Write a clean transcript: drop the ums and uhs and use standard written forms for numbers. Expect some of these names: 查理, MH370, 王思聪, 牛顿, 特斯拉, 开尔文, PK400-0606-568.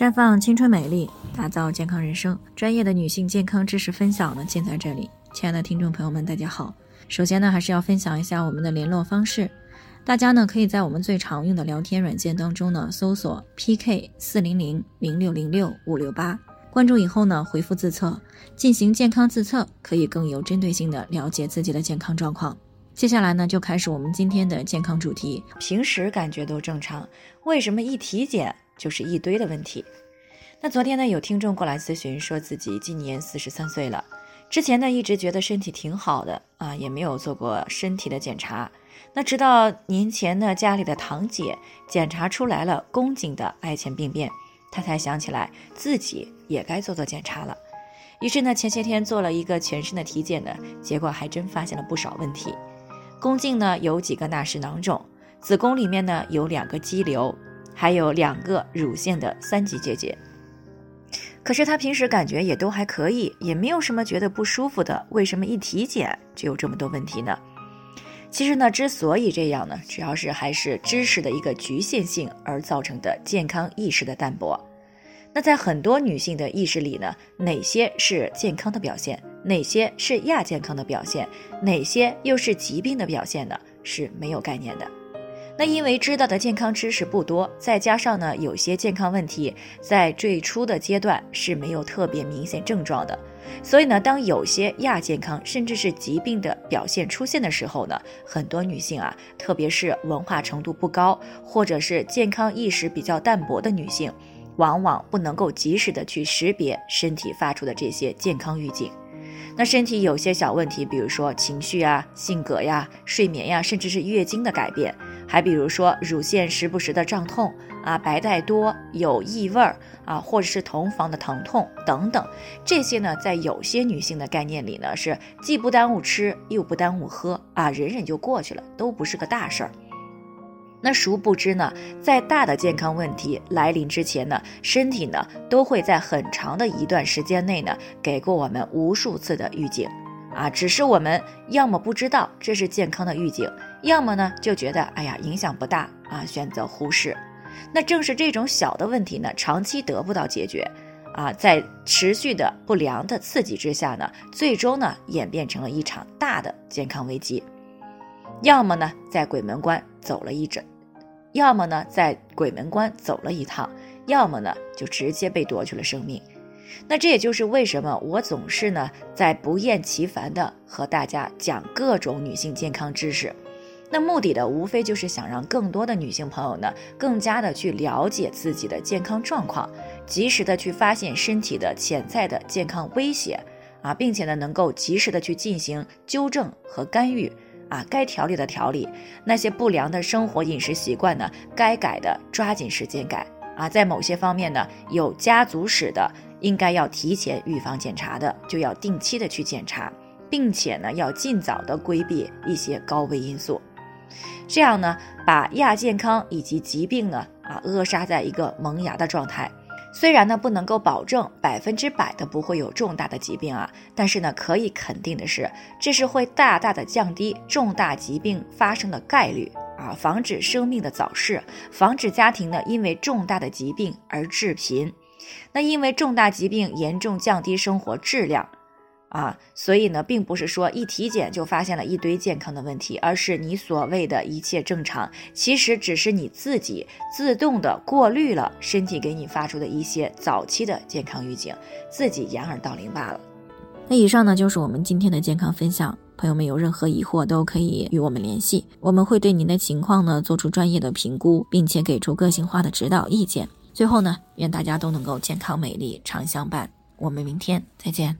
绽放青春美丽，打造健康人生，专业的女性健康知识分享呢，尽在这里。亲爱的听众朋友们，大家好。首先呢，还是要分享一下我们的联络方式。大家呢，可以在我们最常用的聊天软件当中呢，搜索 PK400-0606-568， 关注以后呢，回复自测，进行健康自测，可以更有针对性的了解自己的健康状况。接下来呢，就开始我们今天的健康主题。平时感觉都正常，为什么一体检就是一堆的问题？那昨天呢，有听众过来咨询，说自己今年43岁了，之前呢一直觉得身体挺好的啊，也没有做过身体的检查。那直到年前呢，家里的堂姐检查出来了宫颈的癌前病变，她才想起来自己也该做做检查了。于是呢，前些天做了一个全身的体检呢，结果还真发现了不少问题。宫颈呢有几个纳氏囊肿，子宫里面呢有2个肌瘤，还有2个乳腺的3级结节。可是她平时感觉也都还可以，也没有什么觉得不舒服的，为什么一体检就有这么多问题呢？其实呢，之所以这样呢，主要是还是知识的一个局限性而造成的健康意识的淡薄。那在很多女性的意识里呢，哪些是健康的表现，哪些是亚健康的表现，哪些又是疾病的表现呢？是没有概念的。那因为知道的健康知识不多，再加上呢，有些健康问题在最初的阶段是没有特别明显症状的，所以呢，当有些亚健康甚至是疾病的表现出现的时候呢，很多女性啊，特别是文化程度不高或者是健康意识比较淡薄的女性，往往不能够及时的去识别身体发出的这些健康预警。那身体有些小问题，比如说情绪啊、性格呀、睡眠呀，甚至是月经的改变，还比如说乳腺时不时的胀痛啊、白带多、有异味啊，或者是同房的疼痛等等，这些呢，在有些女性的概念里呢，是既不耽误吃又不耽误喝啊，忍忍就过去了，都不是个大事儿。那殊不知呢，在大的健康问题来临之前呢，身体呢都会在很长的一段时间内呢，给过我们无数次的预警啊，只是我们要么不知道这是健康的预警，要么呢就觉得哎呀影响不大啊，选择忽视。那正是这种小的问题呢，长期得不到解决啊，在持续的不良的刺激之下呢，最终呢演变成了一场大的健康危机。要么呢在鬼门关走了一整，要么呢在鬼门关走了一趟，要么呢就直接被夺去了生命。那这也就是为什么我总是呢在不厌其烦的和大家讲各种女性健康知识，那目的的无非就是想让更多的女性朋友呢，更加的去了解自己的健康状况，及时的去发现身体的潜在的健康威胁啊，并且呢能够及时的去进行纠正和干预啊，该调理的调理，那些不良的生活饮食习惯呢，该改的抓紧时间改啊，在某些方面呢，有家族史的，应该要提前预防检查的，就要定期的去检查，并且呢，要尽早的规避一些高危因素。这样呢，把亚健康以及疾病呢，扼杀在一个萌芽的状态。虽然呢，不能够保证100%的不会有重大的疾病啊，但是呢，可以肯定的是，这是会大大的降低重大疾病发生的概率啊，防止生命的早逝，防止家庭呢因为重大的疾病而致贫。那因为重大疾病严重降低生活质量啊，所以呢，并不是说一体检就发现了一堆健康的问题，而是你所谓的一切正常，其实只是你自己自动的过滤了身体给你发出的一些早期的健康预警，自己掩耳盗铃罢了。那以上呢，就是我们今天的健康分享。朋友们有任何疑惑都可以与我们联系，我们会对您的情况呢做出专业的评估，并且给出个性化的指导意见。最后呢，愿大家都能够健康美丽常相伴。我们明天再见。